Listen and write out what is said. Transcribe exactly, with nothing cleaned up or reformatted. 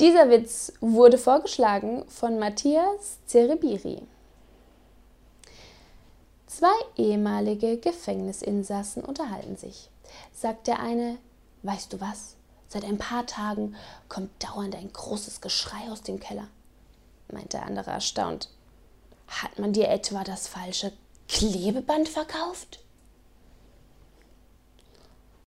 Dieser Witz wurde vorgeschlagen von Matthias Cerebiri. Zwei ehemalige Gefängnisinsassen unterhalten sich. Sagt der eine: Weißt du was? Seit ein paar Tagen kommt dauernd ein großes Geschrei aus dem Keller. Meint der andere erstaunt: Hat man dir etwa das falsche Klebeband verkauft?